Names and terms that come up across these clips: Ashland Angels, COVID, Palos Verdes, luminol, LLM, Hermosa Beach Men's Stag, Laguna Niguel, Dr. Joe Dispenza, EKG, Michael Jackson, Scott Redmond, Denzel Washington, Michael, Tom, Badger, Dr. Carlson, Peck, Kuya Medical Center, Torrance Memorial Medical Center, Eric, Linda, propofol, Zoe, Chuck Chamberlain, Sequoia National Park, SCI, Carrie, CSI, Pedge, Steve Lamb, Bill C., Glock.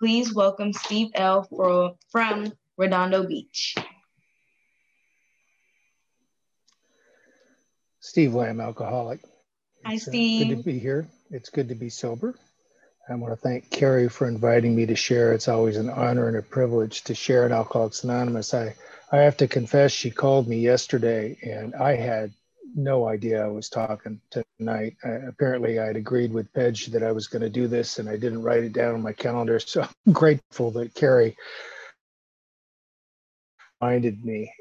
Please welcome Steve L. from Redondo Beach. Steve Lamb, alcoholic. Hi, Steve. Good to be here. It's good to be sober. I want to thank Carrie for inviting me to share. It's always an honor and a privilege to share at Alcoholics Anonymous. I have to confess, she called me yesterday and I had no idea I was talking tonight. Apparently, I had agreed with Pedge that I was going to do this and I didn't write it down on my calendar. So I'm grateful that Carrie reminded me.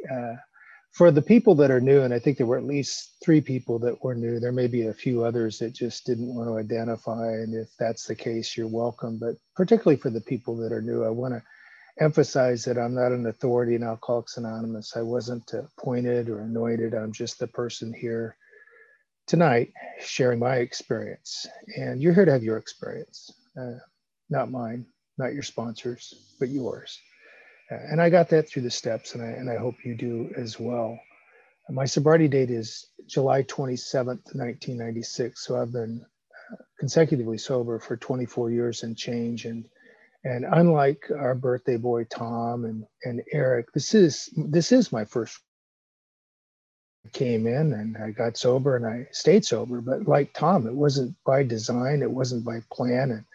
For the people that are new, and I think there were at least 3 people that were new, there may be a few others that just didn't want to identify. And if that's the case, you're welcome. But particularly for the people that are new, I want to emphasize that I'm not an authority in Alcoholics Anonymous. I wasn't appointed or anointed. I'm just the person here tonight sharing my experience. And you're here to have your experience, not mine, not your sponsors, but yours. And I got that through the steps, and I hope you do as well. My sobriety date is July 27th, 1996. So I've been consecutively sober for 24 years and change. And unlike our birthday boy, Tom and Eric, this is my first. I came in and I got sober and I stayed sober, but like Tom, it wasn't by design. It wasn't by plan.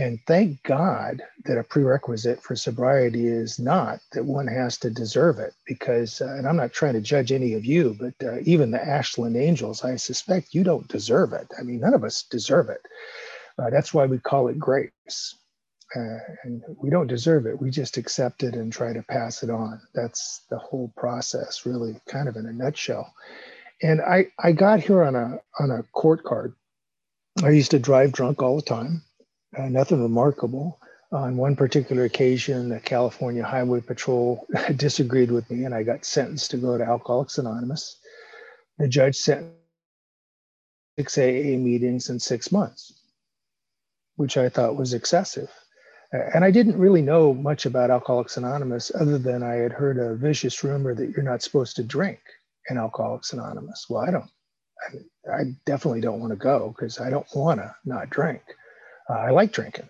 And thank God that a prerequisite for sobriety is not that one has to deserve it, because, and I'm not trying to judge any of you, but even the Ashland Angels, I suspect you don't deserve it. I mean, none of us deserve it. That's why we call it grace. And we don't deserve it. We just accept it and try to pass it on. That's the whole process, really, kind of in a nutshell. And I got here on a court card. I used to drive drunk all the time. Nothing remarkable. On one particular occasion, the California Highway Patrol disagreed with me, and I got sentenced to go to Alcoholics Anonymous. The judge sent 6 AA meetings in 6 months, which I thought was excessive. And I didn't really know much about Alcoholics Anonymous other than I had heard a vicious rumor that you're not supposed to drink in Alcoholics Anonymous. Well, I definitely don't want to go because I don't want to not drink. I like drinking.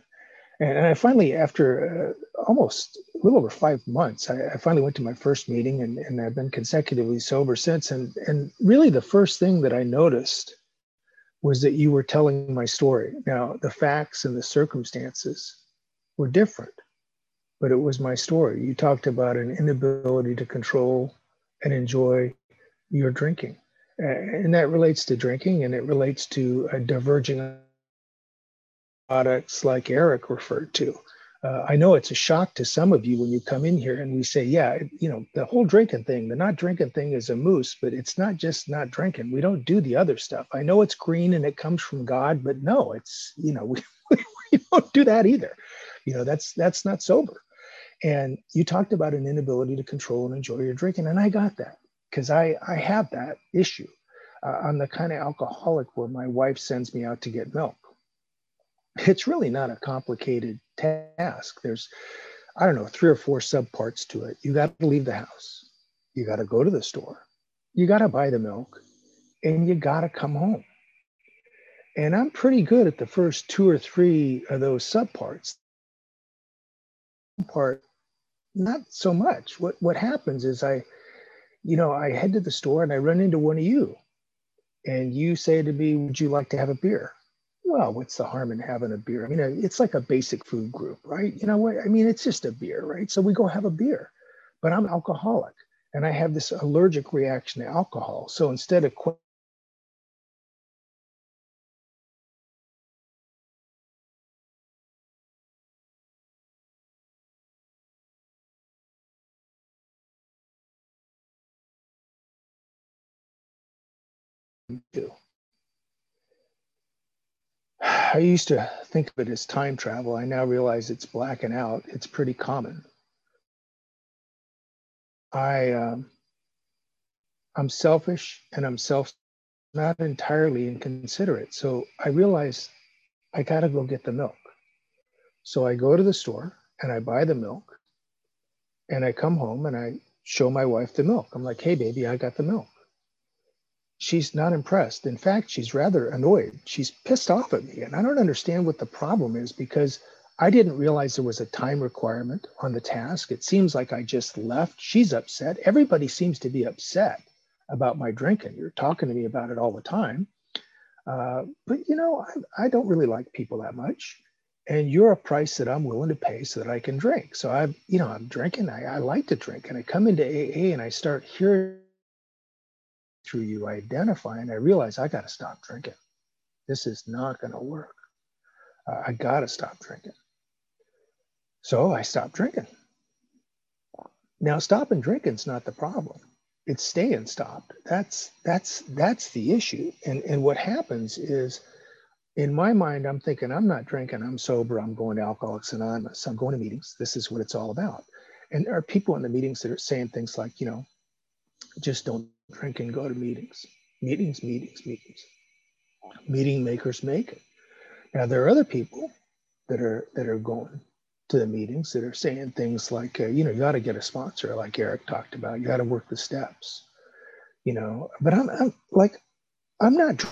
And I finally, after almost a little over 5 months, I finally went to my first meeting, and I've been consecutively sober since. And really the first thing that I noticed was that you were telling my story. Now, the facts and the circumstances were different, but it was my story. You talked about an inability to control and enjoy your drinking. And that relates to drinking, and it relates to a diverging products like Eric referred to. I know it's a shock to some of you when you come in here and we say, yeah, you know, the whole drinking thing, the not drinking thing is a moose, but it's not just not drinking. We don't do the other stuff. I know it's green and it comes from God, but no, it's, you know, we don't do that either. You know, that's not sober. And you talked about an inability to control and enjoy your drinking. And I got that because I have that issue. I'm the kind of alcoholic where my wife sends me out to get milk. It's really not a complicated task. There's, I don't know, 3 or 4 subparts to it. You got to leave the house. You got to go to the store. You got to buy the milk, and you got to come home. And I'm pretty good at the first 2 or 3 of those subparts. Part, not so much. What happens is I head to the store and I run into one of you, and you say to me, "Would you like to have a beer?" Well, what's the harm in having a beer? I mean, it's like a basic food group, right? You know what? I mean, it's just a beer, right? So we go have a beer, but I'm alcoholic and I have this allergic reaction to alcohol. So instead of I used to think of it as time travel. I now realize it's blacking out. It's pretty common. I'm selfish and I'm not entirely inconsiderate. So I realize I got to go get the milk. So I go to the store and I buy the milk and I come home and I show my wife the milk. I'm like, hey, baby, I got the milk. She's not impressed. In fact, she's rather annoyed. She's pissed off at me. And I don't understand what the problem is because I didn't realize there was a time requirement on the task. It seems like I just left. She's upset. Everybody seems to be upset about my drinking. You're talking to me about it all the time. But you know, I don't really like people that much. And you're a price that I'm willing to pay so that I can drink. So I'm drinking. I like to drink. And I come into AA and I start hearing through you, I identify, and I realize I got to stop drinking. This is not going to work. I got to stop drinking. So I stopped drinking. Now, stopping drinking is not the problem. It's staying stopped. That's the issue. And what happens is, in my mind, I'm thinking, I'm not drinking, I'm sober, I'm going to Alcoholics Anonymous, I'm going to meetings, this is what it's all about. And there are people in the meetings that are saying things like, you know, just don't drink and go to meetings. Meetings, meetings, meetings. Meeting makers make it. Now, there are other people that are going to the meetings that are saying things like, you know, you ought to get a sponsor, like Eric talked about, you got to work the steps, you know. But I'm not drinking.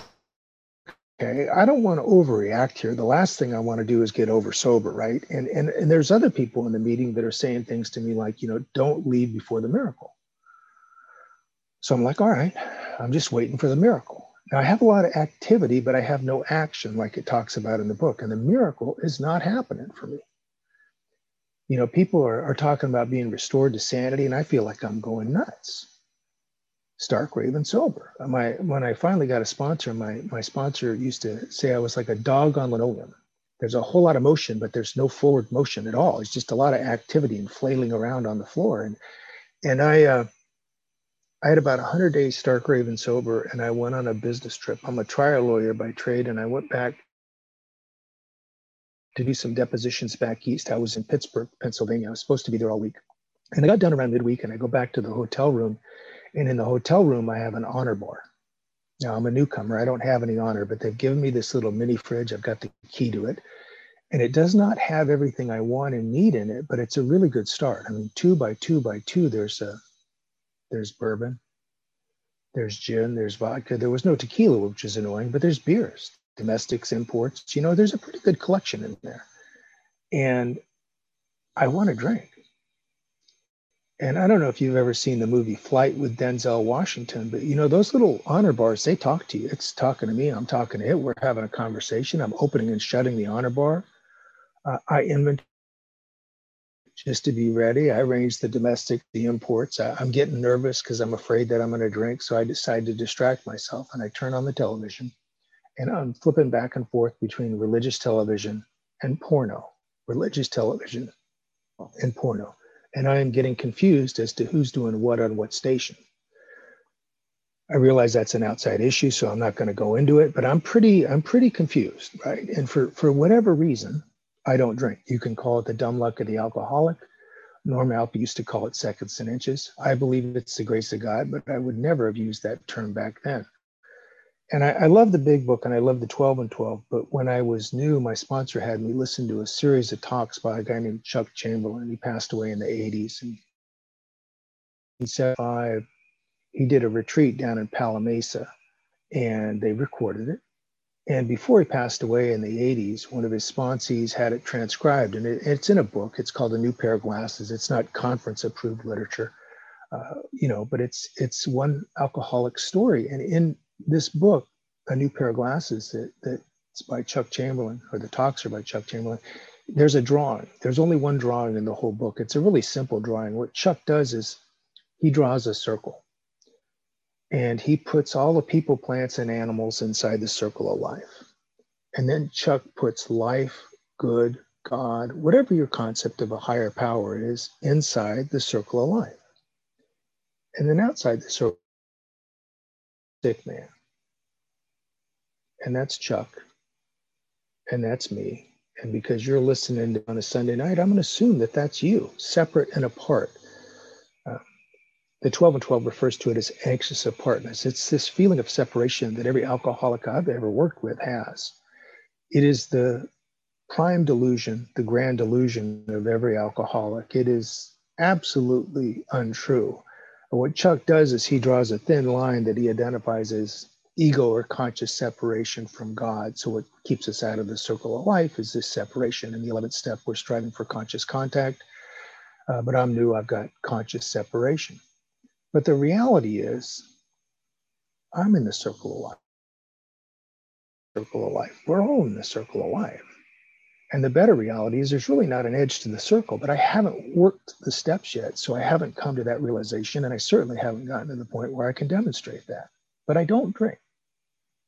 Okay, I don't want to overreact here. The last thing I want to do is get over sober, right? And there's other people in the meeting that are saying things to me like, you know, don't leave before the miracle. So I'm like, all right, I'm just waiting for the miracle. Now I have a lot of activity, but I have no action like it talks about in the book. And the miracle is not happening for me. You know, people are talking about being restored to sanity, and I feel like I'm going nuts. Stark, rave, and sober. When I finally got a sponsor, my sponsor used to say I was like a dog on linoleum. There's a whole lot of motion, but there's no forward motion at all. It's just a lot of activity and flailing around on the floor. And I had about 100 days stark, rave, and sober, and I went on a business trip. I'm a trial lawyer by trade, and I went back to do some depositions back east. I was in Pittsburgh, Pennsylvania. I was supposed to be there all week. And I got done around midweek, and I go back to the hotel room. And in the hotel room, I have an honor bar. Now, I'm a newcomer. I don't have any honor, but they've given me this little mini fridge. I've got the key to it. And it does not have everything I want and need in it, but it's a really good start. I mean, 2 by 2 by 2, there's bourbon, there's gin, there's vodka. There was no tequila, which is annoying, but there's beers, domestics, imports. You know, there's a pretty good collection in there. And I want to drink. And I don't know if you've ever seen the movie Flight with Denzel Washington, but, you know, those little honor bars, they talk to you. It's talking to me. I'm talking to it. We're having a conversation. I'm opening and shutting the honor bar. I inventory just to be ready. I arrange the domestic, the imports. I'm getting nervous because I'm afraid that I'm going to drink. So I decide to distract myself, and I turn on the television, and I'm flipping back and forth between religious television and porno, religious television and porno. And I am getting confused as to who's doing what on what station. I realize that's an outside issue, so I'm not going to go into it, but I'm pretty confused, right? And for whatever reason, I don't drink. You can call it the dumb luck of the alcoholic. Norm Alp used to call it seconds and inches. I believe it's the grace of God, but I would never have used that term back then. And I love the big book, and I love the 12 and 12, but when I was new, my sponsor had me listen to a series of talks by a guy named Chuck Chamberlain. He passed away in the 80s. And he said, he did a retreat down in Palo Mesa, and they recorded it. And before he passed away in the 80s, one of his sponsees had it transcribed, and it's in a book. It's called A New Pair of Glasses. It's not conference-approved literature, you know, but it's one alcoholic story. And in this book, A New Pair of Glasses, that's by Chuck Chamberlain, or the talks are by Chuck Chamberlain, there's a drawing. There's only one drawing in the whole book. It's a really simple drawing. What Chuck does is he draws a circle, and he puts all the people, plants, and animals inside the circle of life. And then Chuck puts life, good, God, whatever your concept of a higher power is, inside the circle of life. And then outside the circle, sick man, and that's Chuck, and that's me. And because you're listening on a Sunday night, I'm going to assume that that's you, separate and apart. The 12 and 12 refers to it as anxious apartness. It's this feeling of separation that every alcoholic I've ever worked with has. It is the prime delusion, the grand delusion of every alcoholic. It is absolutely untrue. What Chuck does is he draws a thin line that he identifies as ego or conscious separation from God. So what keeps us out of the circle of life is this separation. In the 11th step, we're striving for conscious contact, but I'm new, I've got conscious separation. But the reality is, I'm in the circle of life. We're all in the circle of life. And the better reality is there's really not an edge to the circle, but I haven't worked the steps yet. So I haven't come to that realization. And I certainly haven't gotten to the point where I can demonstrate that, but I don't drink.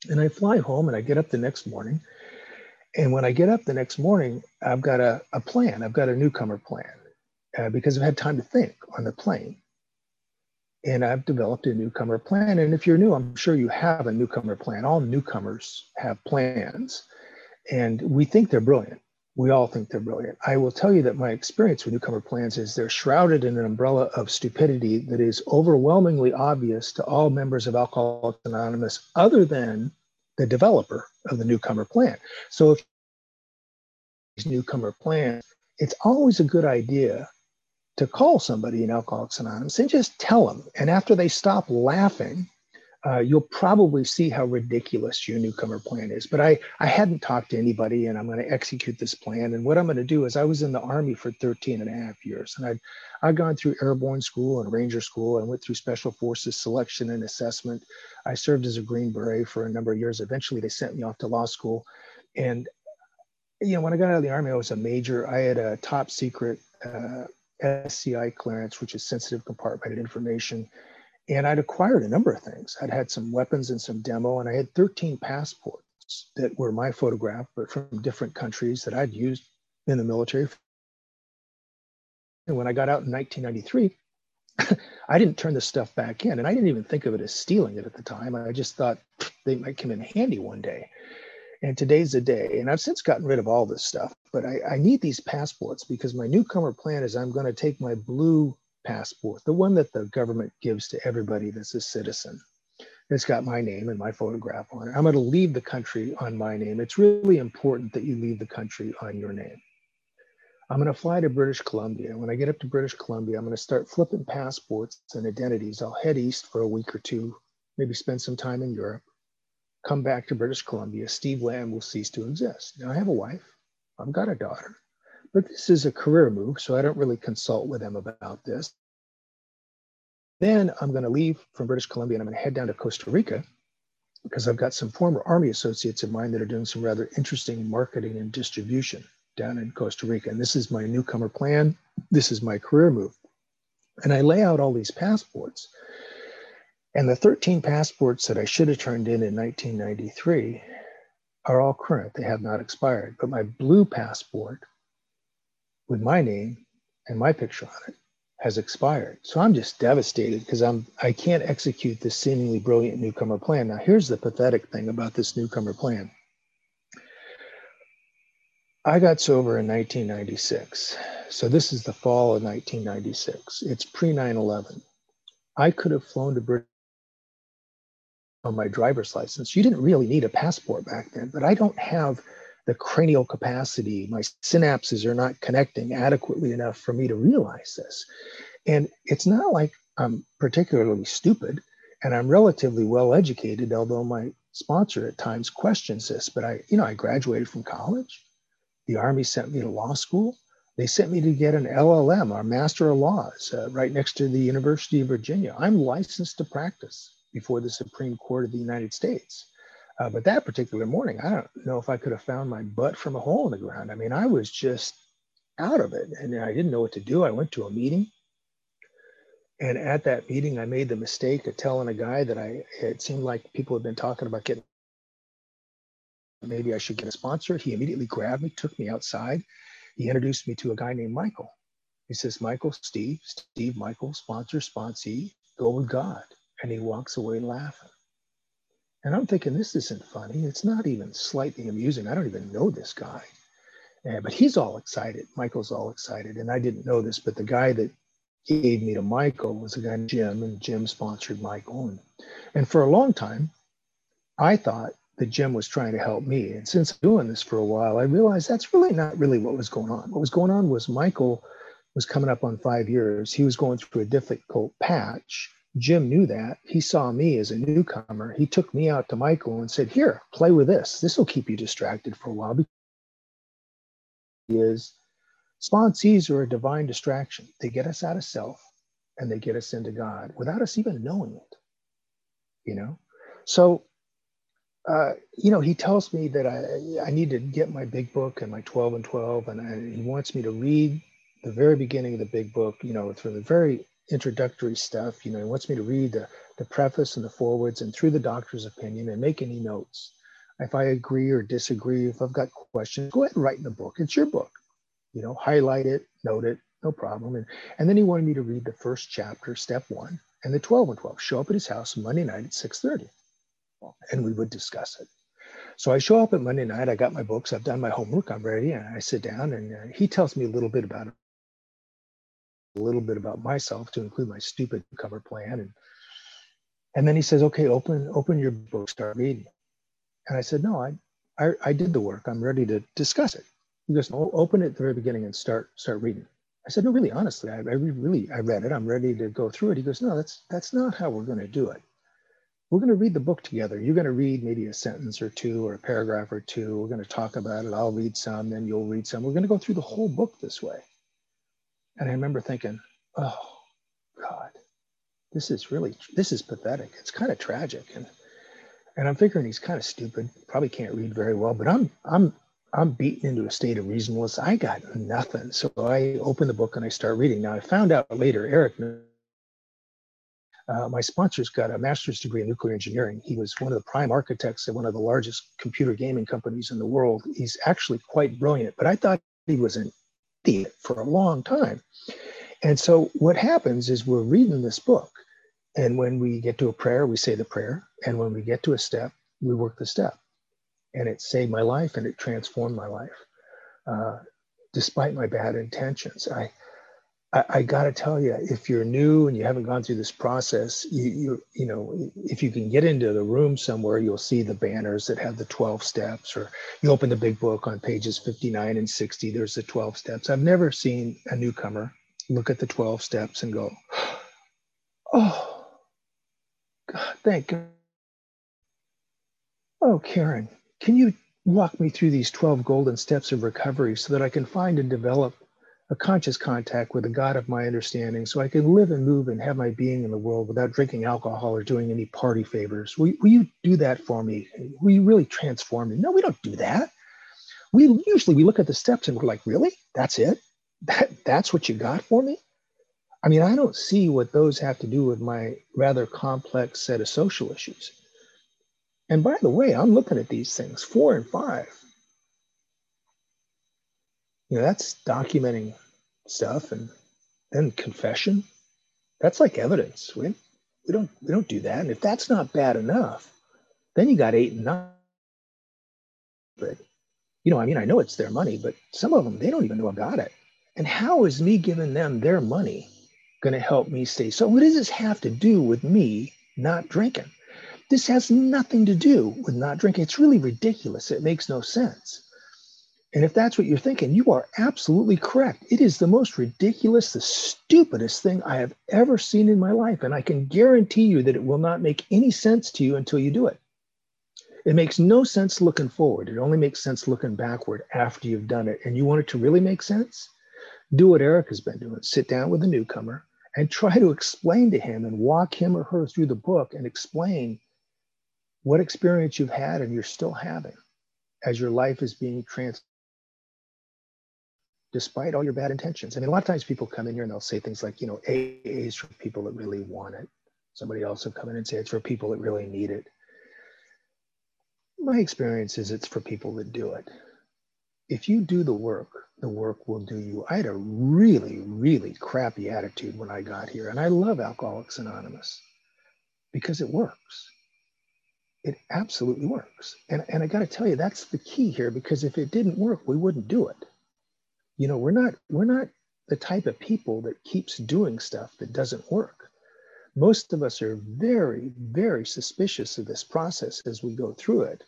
And I fly home and I get up the next morning. And when I get up the next morning, I've got a plan. I've got a newcomer plan because I've had time to think on the plane. And I've developed a newcomer plan. And if you're new, I'm sure you have a newcomer plan. All newcomers have plans. And we think they're brilliant. We all think they're brilliant. I will tell you that my experience with newcomer plans is they're shrouded in an umbrella of stupidity that is overwhelmingly obvious to all members of Alcoholics Anonymous other than the developer of the newcomer plan. So if these newcomer plans, it's always a good idea to call somebody in Alcoholics Anonymous and just tell them. And after they stop laughing, you'll probably see how ridiculous your newcomer plan is. But I hadn't talked to anybody, and I'm going to execute this plan. And what I'm going to do is I was in the Army for 13 and a half years. And I'd gone through airborne school and ranger school and went through special forces selection and assessment. I served as a Green Beret for a number of years. Eventually, they sent me off to law school. And, you know, when I got out of the Army, I was a major. I had a top secret SCI clearance, which is sensitive compartmented information. And I'd acquired a number of things. I'd had some weapons and some demo, and I had 13 passports that were my photograph, but from different countries that I'd used in the military. And when I got out in 1993, I didn't turn this stuff back in. And I didn't even think of it as stealing it at the time. I just thought they might come in handy one day. And today's the day. And I've since gotten rid of all this stuff, but I need these passports because my newcomer plan is I'm going to take my blue passport, the one that the government gives to everybody that's a citizen. It's got my name and my photograph on it. I'm going to leave the country on my name. It's really important that you leave the country on your name. I'm going to fly to British Columbia. When I get up to British Columbia, I'm going to start flipping passports and identities. I'll head east for a week or two, maybe spend some time in Europe, come back to British Columbia. Steve Lamb will cease to exist. Now I have a wife. I've got a daughter. But this is a career move, so I don't really consult with them about this. Then I'm going to leave from British Columbia and I'm going to head down to Costa Rica because I've got some former Army associates of mine that are doing some rather interesting marketing and distribution down in Costa Rica. And this is my newcomer plan. This is my career move. And I lay out all these passports. And the 13 passports that I should have turned in 1993 are all current. They have not expired. But my blue passport with my name and my picture on it has expired. So I'm just devastated because I can't execute this seemingly brilliant newcomer plan. Now here's the pathetic thing about this newcomer plan. I got sober in 1996. So this is the fall of 1996. It's pre-9/11. I could have flown to Britain on my driver's license. You didn't really need a passport back then, but I don't have the cranial capacity, my synapses are not connecting adequately enough for me to realize this. And it's not like I'm particularly stupid and I'm relatively well educated, although my sponsor at times questions this, but I graduated from college. The Army sent me to law school. They sent me to get an LLM, our Master of Laws, right next to the University of Virginia. I'm licensed to practice before the Supreme Court of the United States. But that particular morning, I don't know if I could have found my butt from a hole in the ground. I mean, I was just out of it and I didn't know what to do. I went to a meeting. And at that meeting, I made the mistake of telling a guy that it seemed like people had been talking about getting, maybe I should get a sponsor. He immediately grabbed me, took me outside. He introduced me to a guy named Michael. He says, Michael, Steve, Michael, sponsor, sponsee, go with God. And he walks away laughing. And I'm thinking, this isn't funny. It's not even slightly amusing. I don't even know this guy. But he's all excited. Michael's all excited. And I didn't know this, but the guy that gave me to Michael was a guy named Jim, and Jim sponsored Michael. And for a long time, I thought that Jim was trying to help me. And since doing this for a while, I realized that's really not really what was going on. What was going on was Michael was coming up on 5 years. He was going through a difficult patch. Jim knew that. He saw me as a newcomer. He took me out to Michael and said, here, play with this. This will keep you distracted for a while. Because sponsees are a divine distraction. They get us out of self and they get us into God without us even knowing it, you know? So, you know, he tells me that I need to get my big book and my 12 and 12, and he wants me to read the very beginning of the big book, you know, through the very introductory stuff, you know, he wants me to read the preface and the forewords and through the doctor's opinion and make any notes. If I agree or disagree, if I've got questions, go ahead and write in the book. It's your book, you know, highlight it, note it, no problem. And then he wanted me to read the first chapter, step one, and the 12 and 12, show up at his house Monday night at 6:30, and we would discuss it. So I show up at Monday night, I got my books, I've done my homework, I'm ready, and I sit down, and he tells me a little bit about it. A little bit about myself to include my stupid cover plan. And then he says, okay, open your book, start reading. And I said, no, I did the work. I'm ready to discuss it. He goes, no, open it at the very beginning and start reading. I said, no, really, honestly, I read it. I'm ready to go through it. He goes, no, that's not how we're going to do it. We're going to read the book together. You're going to read maybe a sentence or two or a paragraph or two. We're going to talk about it. I'll read some, then you'll read some. We're going to go through the whole book this way. And I remember thinking, oh, God, this is pathetic. It's kind of tragic. And I'm figuring he's kind of stupid, probably can't read very well, but I'm beaten into a state of reasonableness. I got nothing. So I open the book and I start reading. Now, I found out later, Eric, my sponsor's got a master's degree in nuclear engineering. He was one of the prime architects at one of the largest computer gaming companies in the world. He's actually quite brilliant, but I thought he was an idiot for a long time. And so what happens is we're reading this book, and when we get to a prayer, we say the prayer, and when we get to a step, we work the step. And it saved my life, and it transformed my life, despite my bad intentions. I got to tell you, if you're new and you haven't gone through this process, you know, if you can get into the room somewhere, you'll see the banners that have the 12 steps, or you open the big book on pages 59 and 60, there's the 12 steps. I've never seen a newcomer look at the 12 steps and go, oh, God, thank God. Oh, Karen, can you walk me through these 12 golden steps of recovery so that I can find and develop a conscious contact with the God of my understanding so I can live and move and have my being in the world without drinking alcohol or doing any party favors. Will you do that for me? Will you really transform me? No, we don't do that. We usually look at the steps and we're like, really? That's it? That's what you got for me? I mean, I don't see what those have to do with my rather complex set of social issues. And by the way, I'm looking at these things, 4 and 5. You know, that's documenting stuff, and then confession. That's like evidence. We don't do that. And if that's not bad enough, then you got 8 and 9. But, you know, I mean, I know it's their money, but some of them, they don't even know about it. And how is me giving them their money going to help me stay? So what does this have to do with me not drinking? This has nothing to do with not drinking. It's really ridiculous. It makes no sense. And if that's what you're thinking, you are absolutely correct. It is the most ridiculous, the stupidest thing I have ever seen in my life. And I can guarantee you that it will not make any sense to you until you do it. It makes no sense looking forward. It only makes sense looking backward after you've done it. And you want it to really make sense? Do what Eric has been doing. Sit down with a newcomer and try to explain to him and walk him or her through the book and explain what experience you've had and you're still having as your life is being transformed. Despite all your bad intentions. I mean, a lot of times people come in here and they'll say things like, you know, AA is for people that really want it. Somebody else will come in and say it's for people that really need it. My experience is it's for people that do it. If you do the work will do you. I had a really, really crappy attitude when I got here. And I love Alcoholics Anonymous because it works. It absolutely works. And I got to tell you, that's the key here, because if it didn't work, we wouldn't do it. You know, we're not the type of people that keeps doing stuff that doesn't work. Most of us are very, very suspicious of this process as we go through it.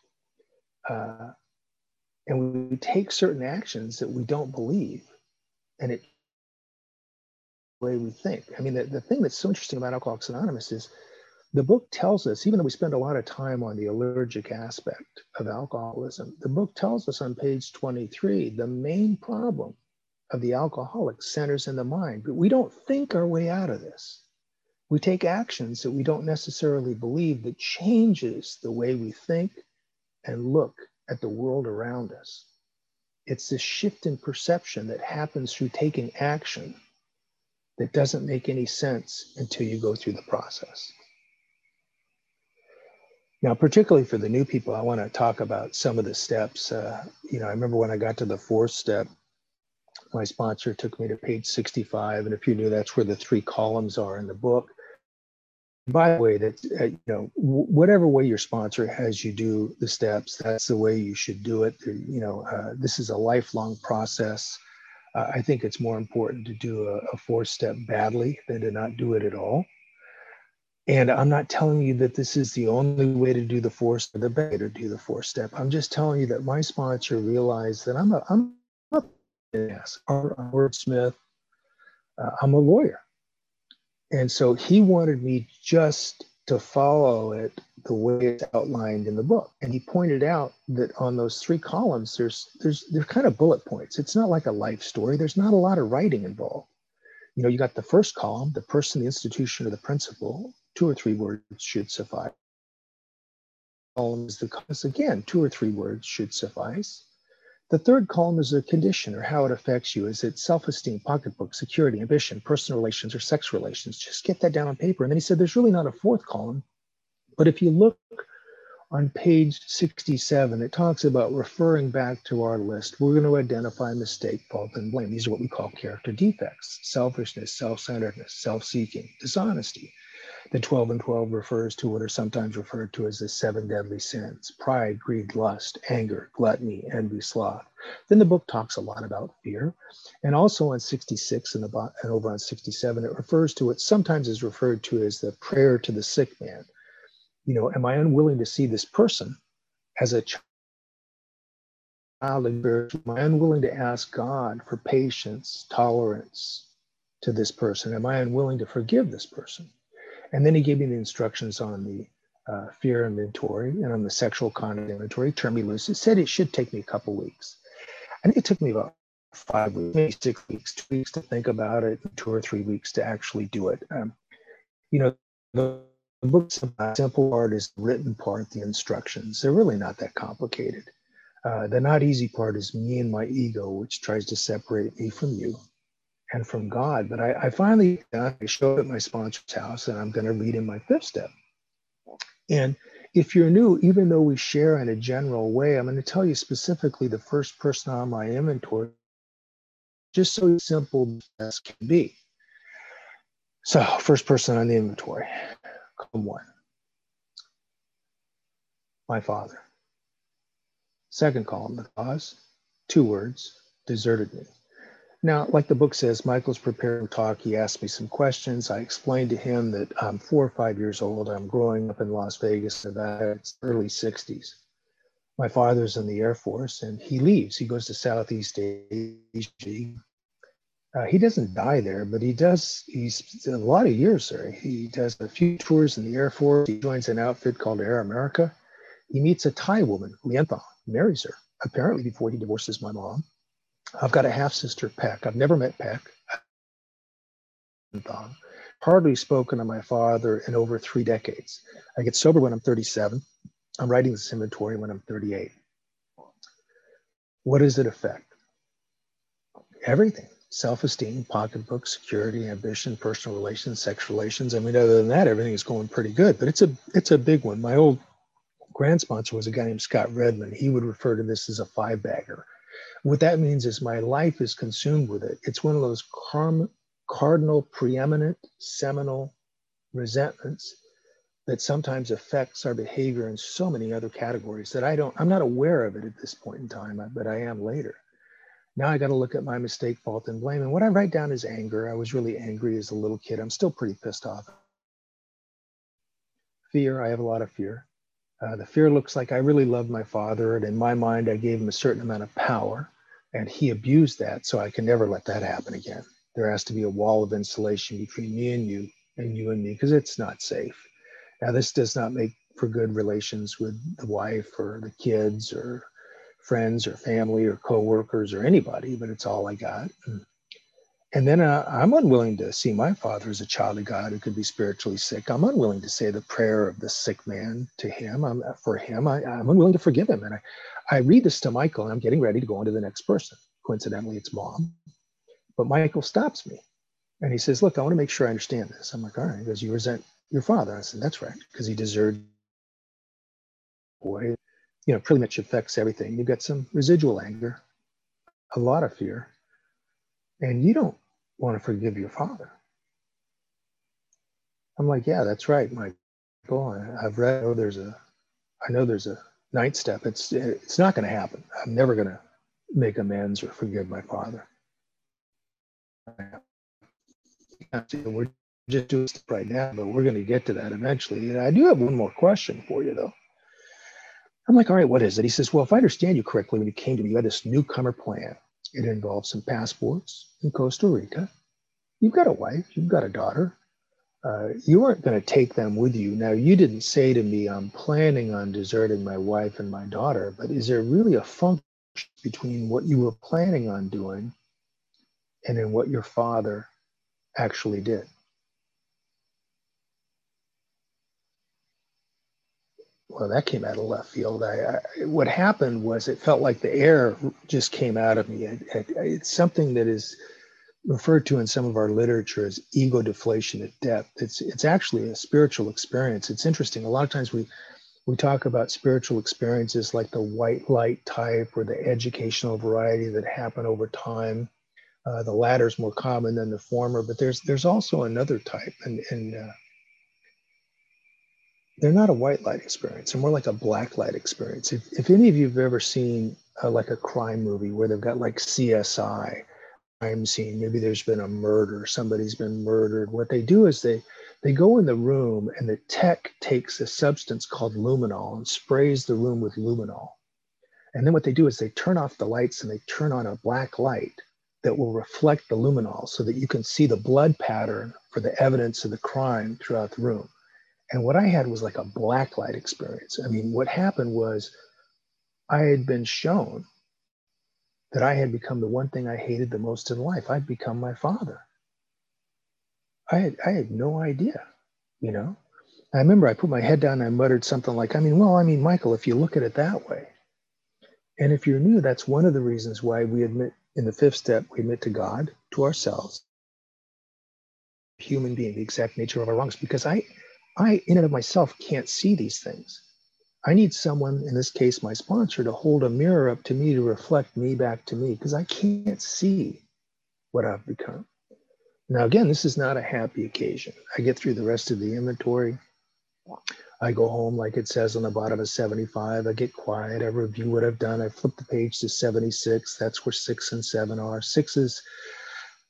And we take certain actions that we don't believe. And it way we think. I mean, the thing that's so interesting about Alcoholics Anonymous is the book tells us, even though we spend a lot of time on the allergic aspect of alcoholism, the book tells us on page 23, the main problem of the alcoholic centers in the mind. But we don't think our way out of this. We take actions that we don't necessarily believe that changes the way we think and look at the world around us. It's this shift in perception that happens through taking action that doesn't make any sense until you go through the process. Now, particularly for the new people, I want to talk about some of the steps. I remember when I got to the fourth step, my sponsor took me to page 65. And if you knew, that's where the three columns are in the book. By the way, that's, whatever way your sponsor has you do the steps, that's the way you should do it. This is a lifelong process. I think it's more important to do a fourth step badly than to not do it at all. And I'm not telling you that this is the only way to do the fourth step, the better to do the fourth step. I'm just telling you that my sponsor realized that I'm a wordsmith, I'm a lawyer. And so he wanted me just to follow it the way it's outlined in the book. And he pointed out that on those three columns, they're kind of bullet points. It's not like a life story. There's not a lot of writing involved. You know, you got the first column, the person, the institution, or the principle. 2 or 3 words should suffice. Column is the cause. Again, 2 or 3 words should suffice. The third column is the condition or how it affects you. Is it self-esteem, pocketbook, security, ambition, personal relations, or sex relations? Just get that down on paper. And then he said, there's really not a fourth column. But if you look on page 67, it talks about referring back to our list. We're going to identify mistake, fault, and blame. These are what we call character defects: selfishness, self-centeredness, self-seeking, dishonesty. The 12 and 12 refers to what are sometimes referred to as the 7 deadly sins: pride, greed, lust, anger, gluttony, envy, sloth. Then the book talks a lot about fear. And also on 66 and over on 67, it refers to what sometimes is referred to as the prayer to the sick man. You know, am I unwilling to see this person as a child? Am I unwilling to ask God for patience, tolerance to this person? Am I unwilling to forgive this person? And then he gave me the instructions on the fear inventory and on the sexual conduct inventory, turned me loose. It said it should take me a couple weeks. I think it took me about 5 weeks, maybe 6 weeks, 2 weeks to think about it, 2 or 3 weeks to actually do it. The book's simple part is the written part, the instructions. They're really not that complicated. The not easy part is me and my ego, which tries to separate me from you and from God. But I finally showed up at my sponsor's house, and I'm going to read in my fifth step. And if you're new, even though we share in a general way, I'm going to tell you specifically the first person on my inventory, just so simple as can be. So first person on the inventory, column 1, my father. Second column, the cause, 2 words, deserted me. Now, like the book says, Michael's preparing to talk. He asked me some questions. I explained to him that I'm 4 or 5 years old. I'm growing up in Las Vegas, Nevada. It's early 60s. My father's in the Air Force, and he leaves. He goes to Southeast Asia. He doesn't die there, but he's a lot of years there. He does a few tours in the Air Force. He joins an outfit called Air America. He meets a Thai woman, Lienta, marries her, apparently before he divorces my mom. I've got a half-sister, Peck. I've never met Peck. Hardly spoken to my father in over 3 decades. I get sober when I'm 37. I'm writing this inventory when I'm 38. What does it affect? Everything. Self-esteem, pocketbook, security, ambition, personal relations, sex relations. I mean, other than that, everything is going pretty good. But it's a big one. My old grand sponsor was a guy named Scott Redmond. He would refer to this as a 5-bagger. What that means is my life is consumed with it. It's one of those cardinal, preeminent, seminal resentments that sometimes affects our behavior in so many other categories that I'm not aware of it at this point in time, but I am later. Now I got to look at my mistake, fault, and blame. And what I write down is anger. I was really angry as a little kid. I'm still pretty pissed off. Fear, I have a lot of fear. The fear looks like I really loved my father, and in my mind, I gave him a certain amount of power, and he abused that, so I can never let that happen again. There has to be a wall of insulation between me and you and me, because it's not safe. Now, this does not make for good relations with the wife or the kids or friends or family or coworkers or anybody, but it's all I got. And then I'm unwilling to see my father as a child of God who could be spiritually sick. I'm unwilling to say the prayer of the sick man to him. I'm unwilling to forgive him. And I read this to Michael, and I'm getting ready to go on to the next person. Coincidentally, it's Mom. But Michael stops me, and he says, look, I want to make sure I understand this. I'm like, all right. He goes, you resent your father. I said, that's right, because he deserved boy. You know, pretty much affects everything. You've got some residual anger, a lot of fear. And you don't want to forgive your father. I'm like, yeah, that's right, Michael. I've read, I know there's a ninth step. It's not going to happen. I'm never going to make amends or forgive my father. We're just doing this right now, but we're going to get to that eventually. And I do have one more question for you, though. I'm like, all right, what is it? He says, well, if I understand you correctly, when you came to me, you had this newcomer plan. It involves some passports in Costa Rica. You've got a wife, you've got a daughter. You aren't going to take them with you. Now, you didn't say to me, I'm planning on deserting my wife and my daughter, but is there really a function between what you were planning on doing and then what your father actually did? Well, that came out of left field. What happened was it felt like the air just came out of me. It's something that is referred to in some of our literature as ego deflation at depth. It's actually a spiritual experience. It's interesting. A lot of times we talk about spiritual experiences like the white light type or the educational variety that happen over time. The latter is more common than the former, but there's also another type, and they're not a white light experience. They're more like a black light experience. If any of you have ever seen like a crime movie where they've got like CSI, crime scene, maybe there's been a murder, somebody's been murdered. What they do is they go in the room and the tech takes a substance called luminol and sprays the room with luminol. And then what they do is they turn off the lights and they turn on a black light that will reflect the luminol so that you can see the blood pattern for the evidence of the crime throughout the room. And what I had was like a blacklight experience. I mean, what happened was I had been shown that I had become the one thing I hated the most in life. I'd become my father. I had no idea, you know? I remember I put my head down and I muttered something like, Michael, if you look at it that way, and if you're new, that's one of the reasons why we admit in the fifth step, we admit to God, to ourselves, human being, the exact nature of our wrongs, because I, in and of myself, can't see these things. I need someone, in this case, my sponsor, to hold a mirror up to me to reflect me back to me, because I can't see what I've become. Now, again, this is not a happy occasion. I get through the rest of the inventory. I go home, like it says on the bottom of 75. I get quiet. I review what I've done. I flip the page to 76. That's where 6 and 7 are. 6 is,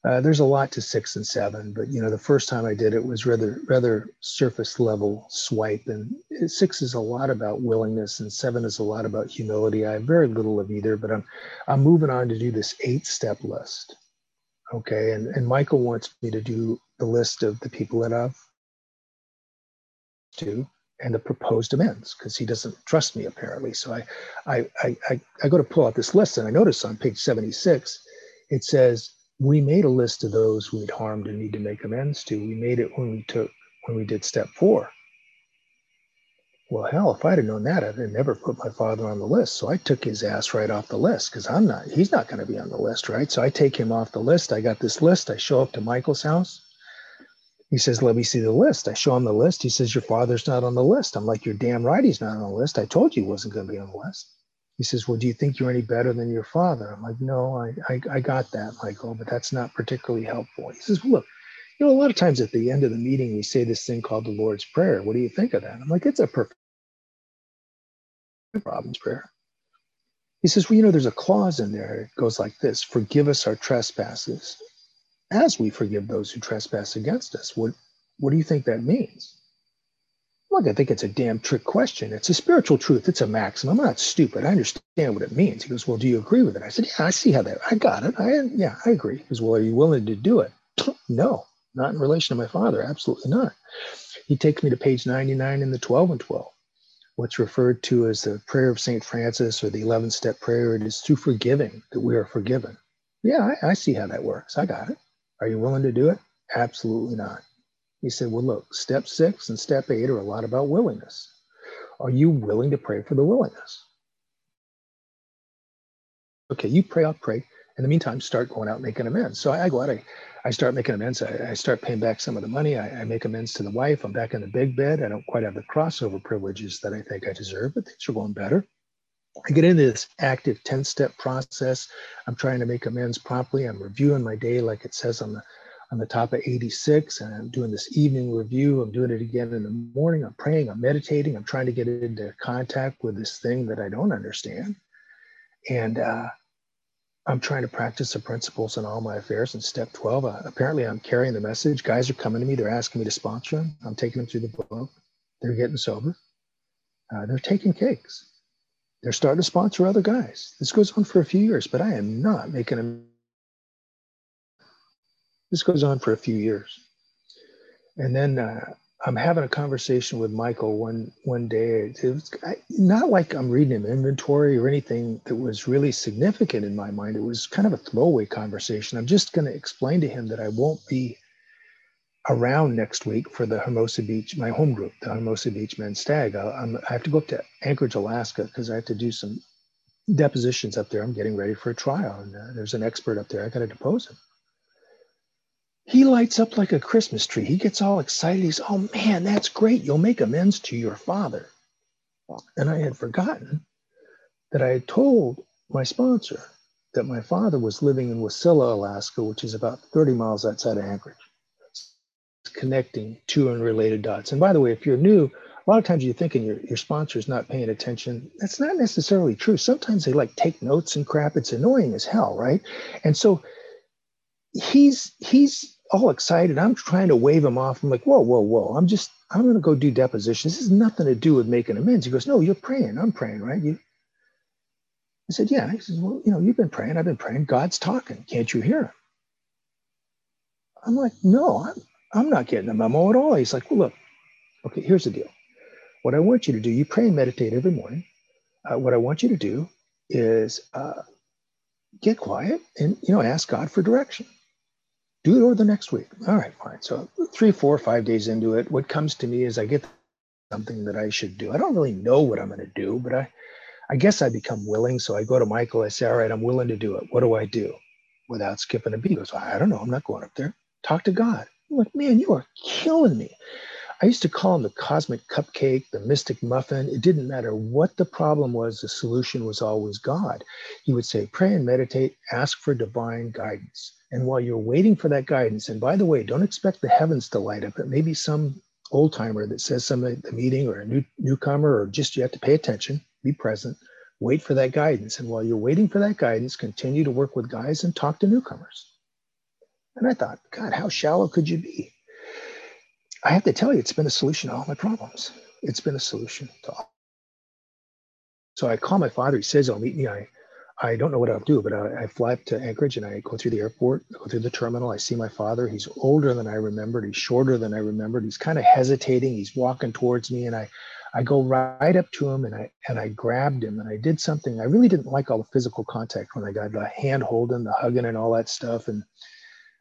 there's a lot to 6 and 7, but you know, the first time I did it was rather surface level swipe, and 6 is a lot about willingness and 7 is a lot about humility. I have very little of either, but I'm moving on to do this 8-step list. Okay, and Michael wants me to do the list of the people that I've to and the proposed amends, because he doesn't trust me apparently. So I go to pull out this list, and I notice on page 76 it says, we made a list of those who we'd harmed and need to make amends to. We made it when we did step 4. Well, hell, if I'd have known that, I'd have never put my father on the list. So I took his ass right off the list, because he's not going to be on the list, right? So I take him off the list. I got this list. I show up to Michael's house. He says, let me see the list. I show him the list. He says, your father's not on the list. I'm like, you're damn right he's not on the list. I told you he wasn't going to be on the list. He says, well, do you think you're any better than your father? I'm like, no, I got that, Michael, but that's not particularly helpful. He says, well, look, you know, a lot of times at the end of the meeting, we say this thing called the Lord's Prayer. What do you think of that? I'm like, it's a perfect problems prayer. He says, well, you know, there's a clause in there. It goes like this: forgive us our trespasses as we forgive those who trespass against us. What do you think that means? Look, I think it's a damn trick question. It's a spiritual truth. It's a maxim. I'm not stupid. I understand what it means. He goes, well, do you agree with it? I said, yeah, I see how that, I got it. I agree. He goes, well, are you willing to do it? No, not in relation to my father. Absolutely not. He takes me to page 99 in the 12 and 12. What's referred to as the prayer of St. Francis or the 11 step prayer. It is through forgiving that we are forgiven. Yeah, I see how that works. I got it. Are you willing to do it? Absolutely not. He said, well, look, step 6 and step 8 are a lot about willingness. Are you willing to pray for the willingness? Okay, you pray, I'll pray. In the meantime, start going out making amends. So I go out, I start making amends. I start paying back some of the money. I make amends to the wife. I'm back in the big bed. I don't quite have the crossover privileges that I think I deserve, but things are going better. I get into this active 10-step process. I'm trying to make amends promptly. I'm reviewing my day like it says on the top of 86, and I'm doing this evening review. I'm doing it again in the morning. I'm praying, I'm meditating. I'm trying to get into contact with this thing that I don't understand. And I'm trying to practice the principles in all my affairs. In step 12, apparently I'm carrying the message. Guys are coming to me. They're asking me to sponsor them. I'm taking them through the book. They're getting sober. They're taking cakes. They're starting to sponsor other guys. This goes on for a few years, but I am not making them. This goes on for a few years. And then I'm having a conversation with Michael one day. It was not like I'm reading him inventory or anything that was really significant in my mind. It was kind of a throwaway conversation. I'm just going to explain to him that I won't be around next week for the Hermosa Beach, my home group, the Hermosa Beach Men's Stag. I have to go up to Anchorage, Alaska, because I have to do some depositions up there. I'm getting ready for a trial, and there's an expert up there. I got to depose him. He lights up like a Christmas tree. He gets all excited. He's, oh man, that's great. You'll make amends to your father. And I had forgotten that I had told my sponsor that my father was living in Wasilla, Alaska, which is about 30 miles outside of Anchorage, connecting two unrelated dots. And by the way, if you're new, a lot of times you're thinking your sponsor is not paying attention. That's not necessarily true. Sometimes they like take notes and crap. It's annoying as hell, right? And so he's all excited. I'm trying to wave him off. I'm like, whoa. I'm going to go do depositions. This has nothing to do with making amends. He goes, no, you're praying. I'm praying, right? I said, yeah. He says, well, you've been praying. I've been praying. God's talking. Can't you hear him? I'm like, no, I'm not getting the memo at all. He's like, well, look, okay, here's the deal. What I want you to do, you pray and meditate every morning. What I want you to do is get quiet and, ask God for direction. Do it over the next week. All right, fine. So 3, 4, 5 days into it, what comes to me is I get something that I should do. I don't really know what I'm going to do, but I guess I become willing. So I go to Michael. I say, all right, I'm willing to do it. What do I do? Without skipping a beat. He goes, I don't know. I'm not going up there. Talk to God. I'm like, man, you are killing me. I used to call him the cosmic cupcake, the mystic muffin. It didn't matter what the problem was. The solution was always God. He would say, pray and meditate, ask for divine guidance. And while you're waiting for that guidance, and by the way, don't expect the heavens to light up. It may be some old timer that says something at the meeting or a newcomer, or just you have to pay attention, be present, wait for that guidance. And while you're waiting for that guidance, continue to work with guys and talk to newcomers. And I thought, God, how shallow could you be? I have to tell you, it's been a solution to all my problems. It's been a solution to all. So I call my father. He says, he'll meet me. I don't know what I'll do, but I fly up to Anchorage, and I go through the airport, go through the terminal. I see my father. He's older than I remembered. He's shorter than I remembered. He's kind of hesitating. He's walking towards me, and I go right up to him, and I grabbed him, and I did something. I really didn't like all the physical contact when I got the hand holding, the hugging, and all that stuff. And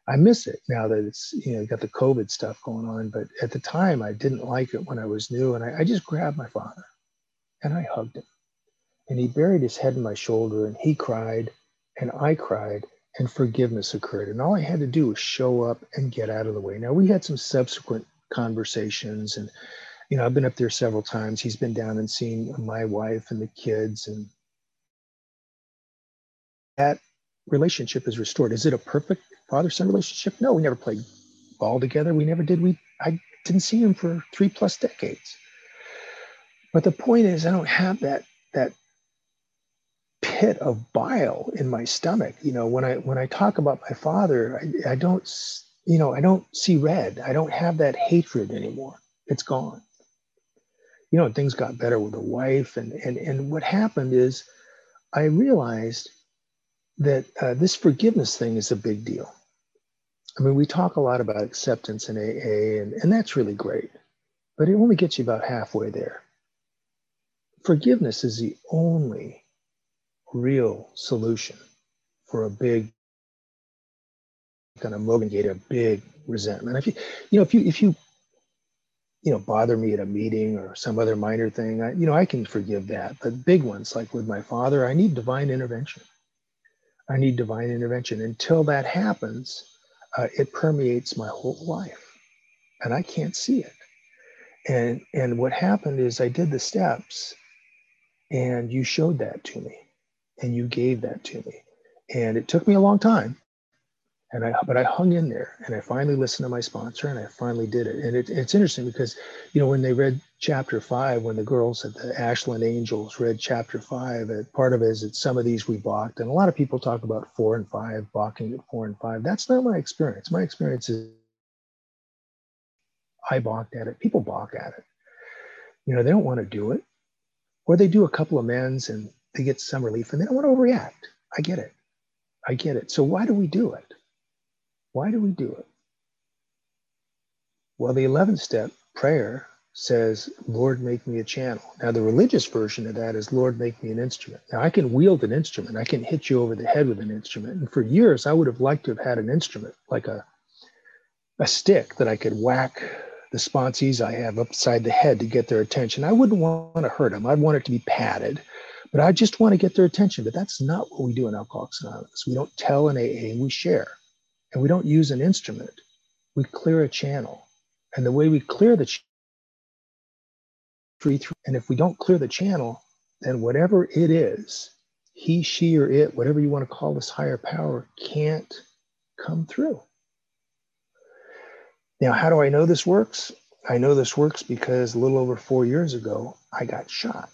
I miss it now that it's, got the COVID stuff going on. But at the time, I didn't like it when I was new. And I just grabbed my father and I hugged him. And he buried his head in my shoulder and he cried and I cried and forgiveness occurred. And all I had to do was show up and get out of the way. Now, we had some subsequent conversations and, I've been up there several times. He's been down and seen my wife and the kids, and that relationship is restored. Is it a perfect father-son relationship? No, we never played ball together. We never did. I didn't see him for 3+ decades. But the point is, I don't have that pit of bile in my stomach. When I talk about my father, I don't, I don't see red. I don't have that hatred anymore. It's gone. And things got better with the wife. And what happened is I realized that this forgiveness thing is a big deal. I mean, we talk a lot about acceptance in AA, and that's really great, but it only gets you about halfway there. Forgiveness is the only real solution for a big kind of mogengate, a big resentment. If you bother me at a meeting or some other minor thing, I can forgive that. But big ones, like with my father, I need divine intervention. Until that happens, it permeates my whole life, and I can't see it. And what happened is I did the steps, and you showed that to me, and you gave that to me, and it took me a long time. But I hung in there, and I finally listened to my sponsor, and I finally did it. And it's interesting because, when they read chapter 5, when the girls at the Ashland Angels read chapter 5, part of it is that some of these we balked. And a lot of people talk about 4 and 5, balking at 4 and 5. That's not my experience. My experience is I balked at it. People balk at it. They don't want to do it. Or they do a couple amends and they get some relief and they don't want to overreact. I get it. So why do we do it? Well, the 11th step prayer says, Lord, make me a channel. Now, the religious version of that is, Lord, make me an instrument. Now, I can wield an instrument. I can hit you over the head with an instrument. And for years, I would have liked to have had an instrument, like a stick that I could whack the sponsees I have upside the head to get their attention. I wouldn't want to hurt them. I'd want it to be padded. But I just want to get their attention. But that's not what we do in Alcoholics Anonymous. We don't tell in AA, we share. And we don't use an instrument, we clear a channel. And the way we clear the channel, and if we don't clear the channel, then whatever it is, he, she, or it, whatever you want to call this higher power, can't come through. Now, how do I know this works? I know this works because a little over 4 years ago, I got shot.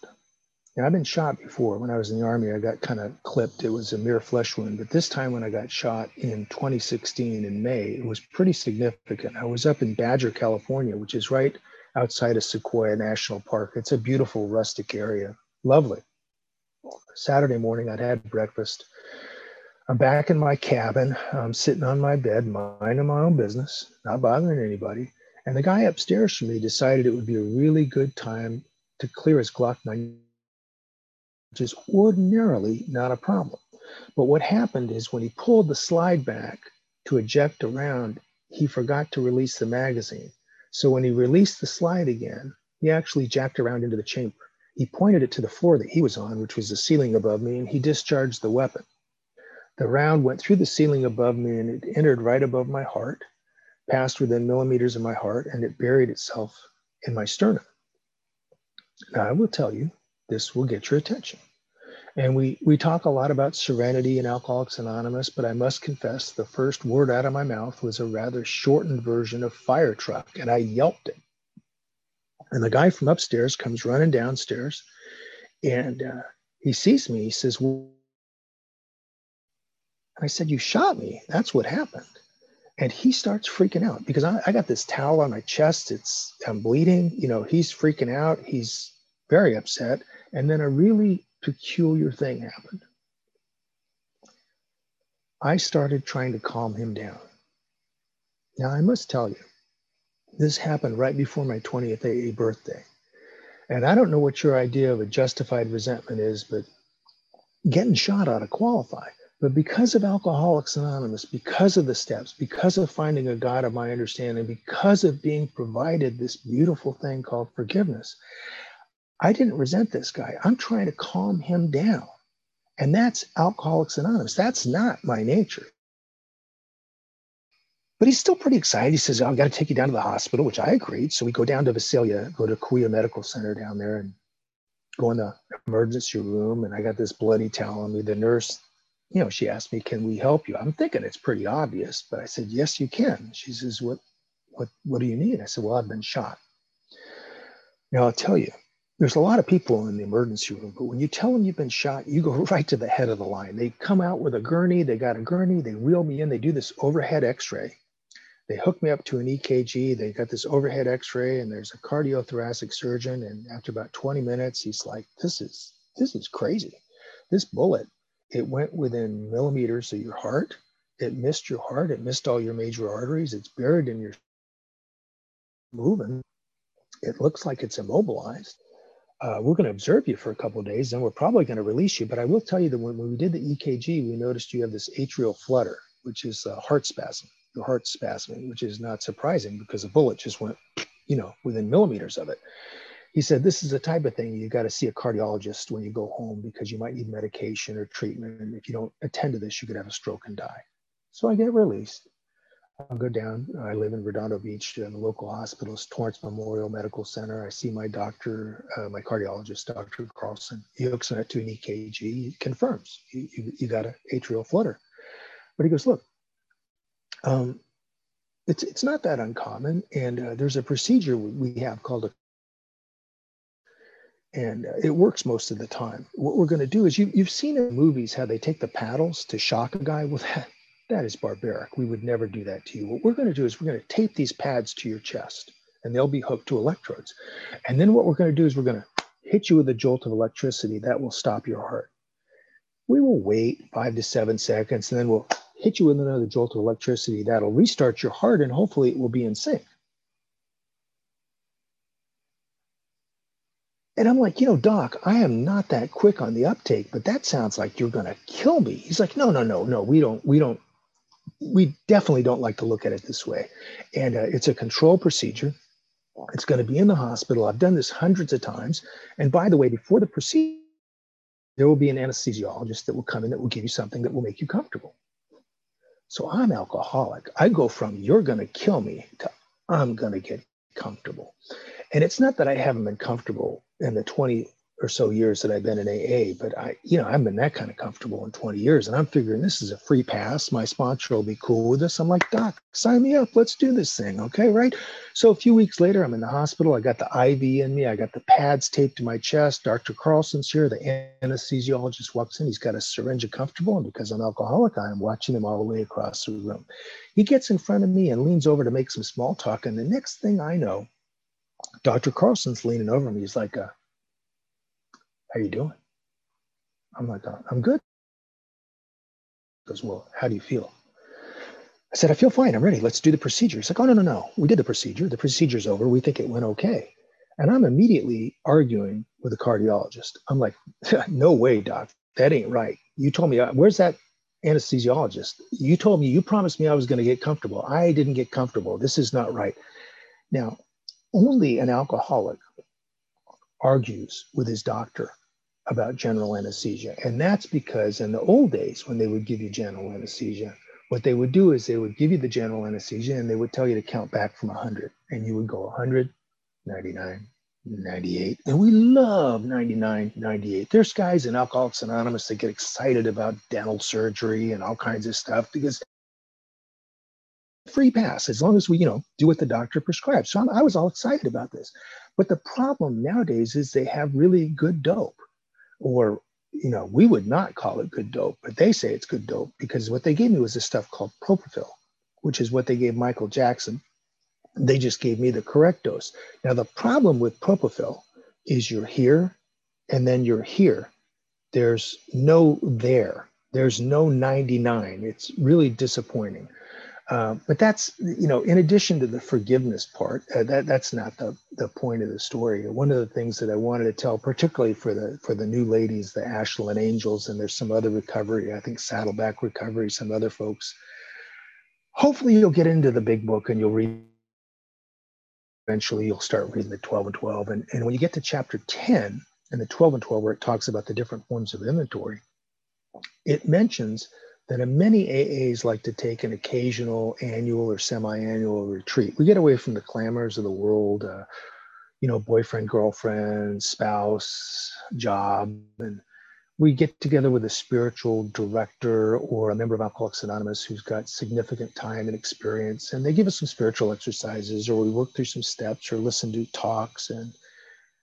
Now, I've been shot before. When I was in the Army, I got kind of clipped. It was a mere flesh wound. But this time when I got shot in 2016 in May, it was pretty significant. I was up in Badger, California, which is right outside of Sequoia National Park. It's a beautiful rustic area. Lovely. Saturday morning, I'd had breakfast. I'm back in my cabin. I'm sitting on my bed, minding my own business, not bothering anybody. And the guy upstairs from me decided it would be a really good time to clear his Glock 9. Which is ordinarily not a problem. But what happened is when he pulled the slide back to eject a round, he forgot to release the magazine. So when he released the slide again, he actually jacked around into the chamber. He pointed it to the floor that he was on, which was the ceiling above me, and he discharged the weapon. The round went through the ceiling above me, and it entered right above my heart, passed within millimeters of my heart, and it buried itself in my sternum. Now, I will tell you, this will get your attention. And we talk a lot about serenity in Alcoholics Anonymous, but I must confess the first word out of my mouth was a rather shortened version of fire truck, and I yelped it. And the guy from upstairs comes running downstairs, and he sees me. He says, well, I said, you shot me. That's what happened. And he starts freaking out because I got this towel on my chest. I'm bleeding. He's freaking out. He's very upset. And then a really peculiar thing happened. I started trying to calm him down. Now, I must tell you, this happened right before my 20th AA birthday. And I don't know what your idea of a justified resentment is, but getting shot ought to qualify. But because of Alcoholics Anonymous, because of the steps, because of finding a God of my understanding, because of being provided this beautiful thing called forgiveness, I didn't resent this guy. I'm trying to calm him down. And that's Alcoholics Anonymous. That's not my nature. But he's still pretty excited. He says, I've got to take you down to the hospital, which I agreed. So we go down to Wasilla, go to Kuya Medical Center down there and go in the emergency room. And I got this bloody towel on me. The nurse, she asked me, can we help you? I'm thinking it's pretty obvious, but I said, yes, you can. She says, what do you need? I said, well, I've been shot. Now, I'll tell you, there's a lot of people in the emergency room, but when you tell them you've been shot, you go right to the head of the line. They come out with a gurney. They got a gurney. They wheel me in. They do this overhead x-ray. They hook me up to an EKG. They got this overhead x-ray, and there's a cardiothoracic surgeon. And after about 20 minutes, he's like, this is crazy. This bullet, it went within millimeters of your heart. it missed your heart, it missed all your major arteries, it's buried in your moving, it looks like it's immobilized. We're going to observe you for a couple of days, and we're probably going to release you. But I will tell you that when we did the EKG, we noticed you have this atrial flutter, which is heart spasm, your heart spasming, which is not surprising because a bullet just went, you know, within millimeters of it. He said, this is the type of thing you got to see a cardiologist when you go home because you might need medication or treatment. And if you don't attend to this, you could have a stroke and die. So I get released. I'll go down. I live in Redondo Beach. The local hospital is Torrance Memorial Medical Center. I see my doctor, my cardiologist, Dr. Carlson. He hooks it to an EKG. He confirms you got an atrial flutter. But he goes, look, it's not that uncommon. And there's a procedure we have called a, and it works most of the time. What we're going to do is, you've seen in movies how they take the paddles to shock a guy with that. That is barbaric. We would never do that to you. What we're going to do is we're going to tape these pads to your chest, and they'll be hooked to electrodes. And then what we're going to do is we're going to hit you with a jolt of electricity that will stop your heart. We will wait 5 to 7 seconds, and then we'll hit you with another jolt of electricity that'll restart your heart, and hopefully it will be in sync. And I'm like, you know, doc, I am not that quick on the uptake, but that sounds like you're going to kill me. He's like, no, we don't. We definitely don't like to look at it this way. And it's a control procedure. It's going to be in the hospital. I've done this hundreds of times. And by the way, before the procedure, there will be an anesthesiologist that will come in that will give you something that will make you comfortable. So I'm alcoholic. I go from you're going to kill me to I'm going to get comfortable. And it's not that I haven't been comfortable in the 20 or so years that I've been in AA, but I haven't been that kind of comfortable in 20 years. And I'm figuring this is a free pass. My sponsor will be cool with this. I'm like, doc, sign me up. Let's do this thing. Okay, right? So a few weeks later, I'm in the hospital. I got the IV in me. I got the pads taped to my chest. Dr. Carlson's here. The anesthesiologist walks in. He's got a syringe of comfortable. And because I'm alcoholic, I am watching him all the way across the room. He gets in front of me and leans over to make some small talk. And the next thing I know, Dr. Carlson's leaning over me. He's like, how you doing? I'm like, I'm good. He goes, well, how do you feel? I said, I feel fine. I'm ready. Let's do the procedure. He's like, oh, no. We did the procedure. The procedure's over. We think it went okay. And I'm immediately arguing with the cardiologist. I'm like, no way, doc. That ain't right. You told me, where's that anesthesiologist? You told me, you promised me I was going to get comfortable. I didn't get comfortable. This is not right. Now, only an alcoholic argues with his doctor about general anesthesia. And that's because in the old days, when they would give you general anesthesia, what they would do is they would give you the general anesthesia and they would tell you to count back from 100. And you would go 100, 99, 98. And we love 99, 98. There's guys in Alcoholics Anonymous that get excited about dental surgery and all kinds of stuff because free pass, as long as we, do what the doctor prescribes. So I was all excited about this. But the problem nowadays is they have really good dope, or, we would not call it good dope, but they say it's good dope because what they gave me was this stuff called propofol, which is what they gave Michael Jackson. They just gave me the correct dose. Now, the problem with propofol is you're here and then you're here. There's no there. There's no 99. It's really disappointing. But that's, in addition to the forgiveness part, that's not the point of the story. One of the things that I wanted to tell, particularly for the new ladies, the Ashland Angels, and there's some other recovery, I think Saddleback Recovery, some other folks. Hopefully you'll get into the big book and you'll read. Eventually you'll start reading the 12 and 12. And when you get to chapter 10 and the 12 and 12, where it talks about the different forms of inventory, it mentions that many AAs like to take an occasional annual or semi-annual retreat. We get away from the clamors of the world, boyfriend, girlfriend, spouse, job, and we get together with a spiritual director or a member of Alcoholics Anonymous who's got significant time and experience, and they give us some spiritual exercises, or we work through some steps or listen to talks.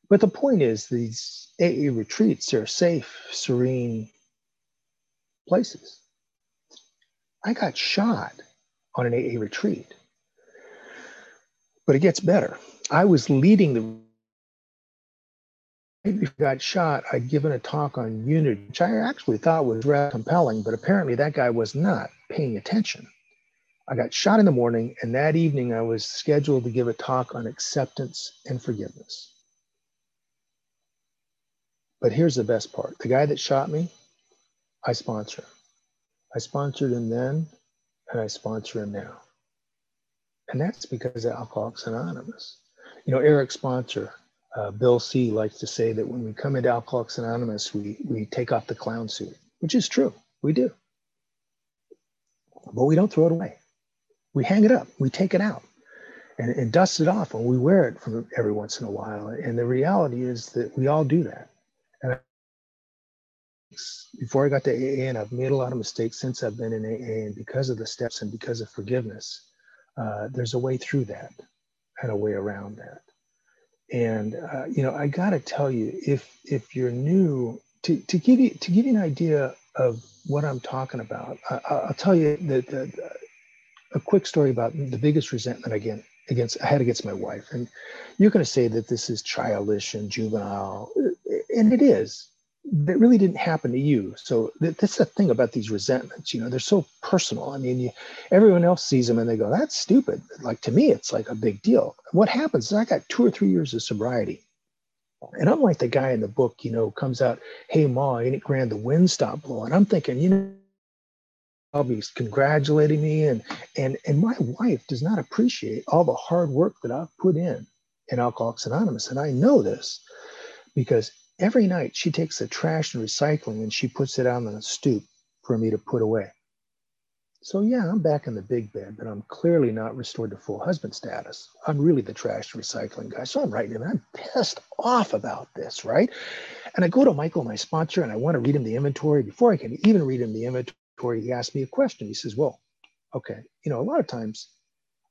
But the point is, these AA retreats are safe, serene places. I got shot on an AA retreat, but it gets better. I was leading the before I got shot, I'd given a talk on unity, which I actually thought was rather compelling, but apparently that guy was not paying attention. I got shot in the morning, and that evening I was scheduled to give a talk on acceptance and forgiveness. But here's the best part. The guy that shot me, I sponsor. I sponsored him then, and I sponsor him now. And that's because of Alcoholics Anonymous. You know, Eric's sponsor, Bill C., likes to say that when we come into Alcoholics Anonymous, we take off the clown suit, which is true. We do. But we don't throw it away. We hang it up. We take it out and dust it off, and we wear it from every once in a while. And the reality is that we all do that. And before I got to AA, and I've made a lot of mistakes since I've been in AA, and because of the steps and because of forgiveness, there's a way through that and a way around that. And you know, I got to tell you, if you're new, to give you an idea of what I'm talking about, I'll tell you that a quick story about the biggest resentment I had against my wife. And you're going to say that this is childish and juvenile, and it is. That really didn't happen to you. So that's the thing about these resentments, you know, they're so personal. I mean, everyone else sees them and they go, that's stupid. Like, to me, it's like a big deal. What happens is I got 2 or 3 years of sobriety. And I'm like the guy in the book, you know, comes out, hey, Ma, ain't it grand the wind stopped blowing? I'm thinking, you know, I'll be congratulating me. And my wife does not appreciate all the hard work that I've put in Alcoholics Anonymous. And I know this because every night she takes the trash and recycling and she puts it on the stoop for me to put away. So yeah, I'm back in the big bed, but I'm clearly not restored to full husband status. I'm really the trash and recycling guy. So I'm writing him and I'm pissed off about this, right? And I go to Michael, my sponsor, and I want to read him the inventory. Before I can even read him the inventory, he asked me a question. He says, well, okay, you know, a lot of times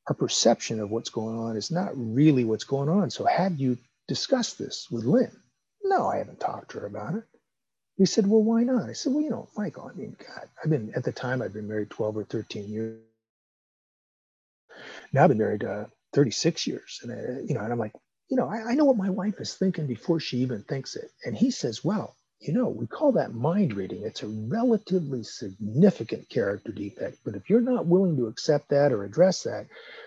our perception of what's going on is not really what's going on. So have you discussed this with Lynn? No, I haven't talked to her about it. He said, well, why not? I said, well, you know, Michael, I mean, God, at the time, I'd been married 12 or 13 years. Now I've been married 36 years. And, you know, and I'm like, you know, I know what my wife is thinking before she even thinks it. And he says, well, you know, we call that mind reading. It's a relatively significant character defect. But if you're not willing to accept that or address that,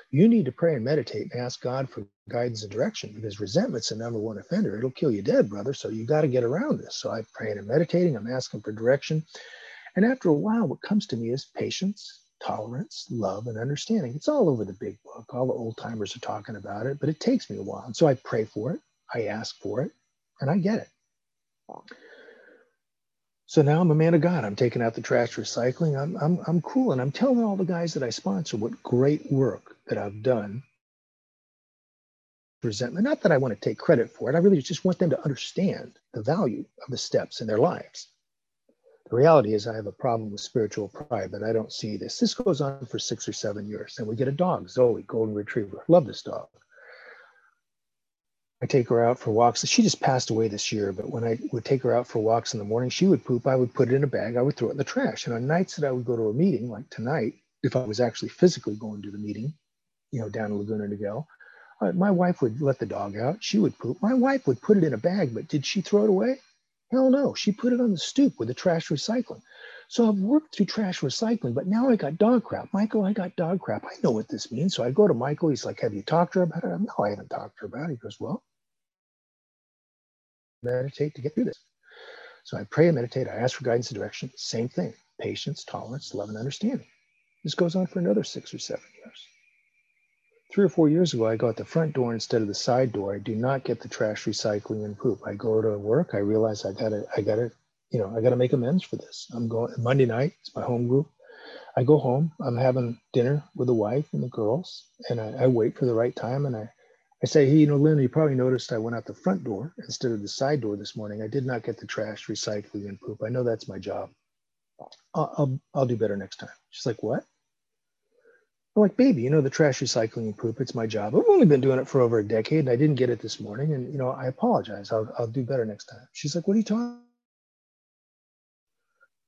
you need to pray and meditate and ask God for guidance and direction, because resentment's the number one offender. It'll kill you dead, brother. So you got to get around this. So I'm praying and meditating. I'm asking for direction. And after a while, what comes to me is patience, tolerance, love, and understanding. It's all over the big book. All the old timers are talking about it, but it takes me a while. And so I pray for it. I ask for it, and I get it. So now I'm a man of God. I'm taking out the trash, recycling. I'm cool. And I'm telling all the guys that I sponsor what great work that I've done. Resentment, not that I want to take credit for it. I really just want them to understand the value of the steps in their lives. The reality is I have a problem with spiritual pride, but I don't see this. This goes on for 6 or 7 years. And we get a dog, Zoe, golden retriever. Love this dog. I take her out for walks. She just passed away this year, but when I would take her out for walks in the morning, she would poop. I would put it in a bag. I would throw it in the trash. And on nights that I would go to a meeting, like tonight, if I was actually physically going to the meeting, you know, down in Laguna Niguel, my wife would let the dog out. She would poop. My wife would put it in a bag, but did she throw it away? Hell no. She put it on the stoop with the trash recycling. So I've worked through trash recycling, but now I got dog crap. Michael, I got dog crap. I know what this means. So I go to Michael. He's like, have you talked to her about it? I'm, no, I haven't talked to her about it. He goes, well, meditate to get through this. So I pray and meditate. I ask for guidance and direction. Same thing. Patience, tolerance, love, and understanding. This goes on for another 6 or 7 years. 3 or 4 years ago, I go out the front door instead of the side door. I do not get the trash, recycling, and poop. I go to work. I realize I gotta make amends for this. I'm going Monday night. It's my home group. I go home. I'm having dinner with the wife and the girls, and I wait for the right time. And I say, hey, you know, Linda, you probably noticed I went out the front door instead of the side door this morning. I did not get the trash, recycling, and poop. I know that's my job. I'll do better next time. She's like, what? I'm like, baby, you know, the trash, recycling, and poop, it's my job. I've only been doing it for over a decade, and I didn't get it this morning. And, you know, I apologize. I'll do better next time. She's like, what are you talking about?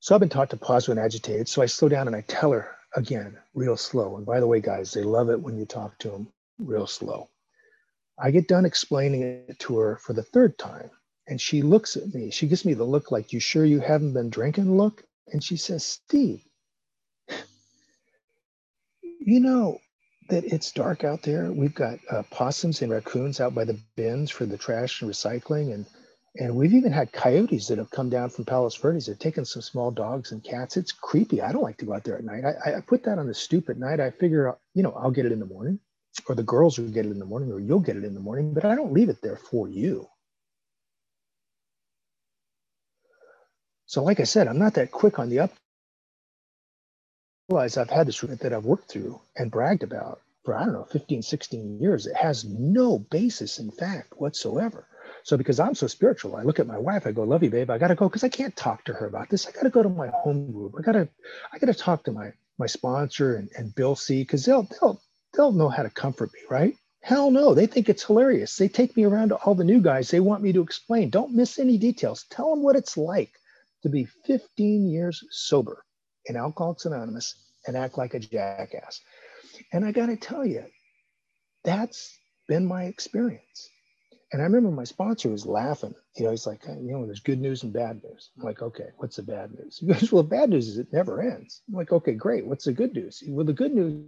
So I've been taught to pause when agitated. So I slow down and I tell her again, real slow. And by the way, guys, they love it when you talk to them real slow. I get done explaining it to her for the third time. And she looks at me. She gives me the look like, you sure you haven't been drinking look? And she says, Steve, you know that it's dark out there. We've got possums and raccoons out by the bins for the trash and recycling. And we've even had coyotes that have come down from Palos Verdes. They've taken some small dogs and cats. It's creepy. I don't like to go out there at night. I put that on the stoop at night. I figure, you know, I'll get it in the morning, or the girls will get it in the morning, or you'll get it in the morning, but I don't leave it there for you. So like I said, I'm not that quick on the up. I realize I've had this treatment that I've worked through and bragged about for, I don't know, 15, 16 years. It has no basis in fact whatsoever. So because I'm so spiritual, I look at my wife, I go, love you, babe. I got to go because I can't talk to her about this. I got to go to my home group. I got to talk to my sponsor and Bill C. because they'll know how to comfort me, right? Hell no, they think it's hilarious. They take me around to all the new guys. They want me to explain. Don't miss any details. Tell them what it's like to be 15 years sober in Alcoholics Anonymous and act like a jackass. And I got to tell you, that's been my experience. And I remember my sponsor was laughing. You know, he's like, you know, there's good news and bad news. I'm like, okay, what's the bad news? He goes, well, the bad news is it never ends. I'm like, okay, great. What's the good news? Well, the good news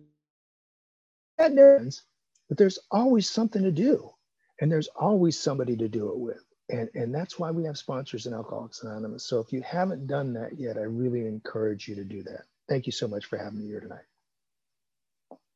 that never ends, but there's always something to do, and there's always somebody to do it with. And that's why we have sponsors in Alcoholics Anonymous. So if you haven't done that yet, I really encourage you to do that. Thank you so much for having me here tonight.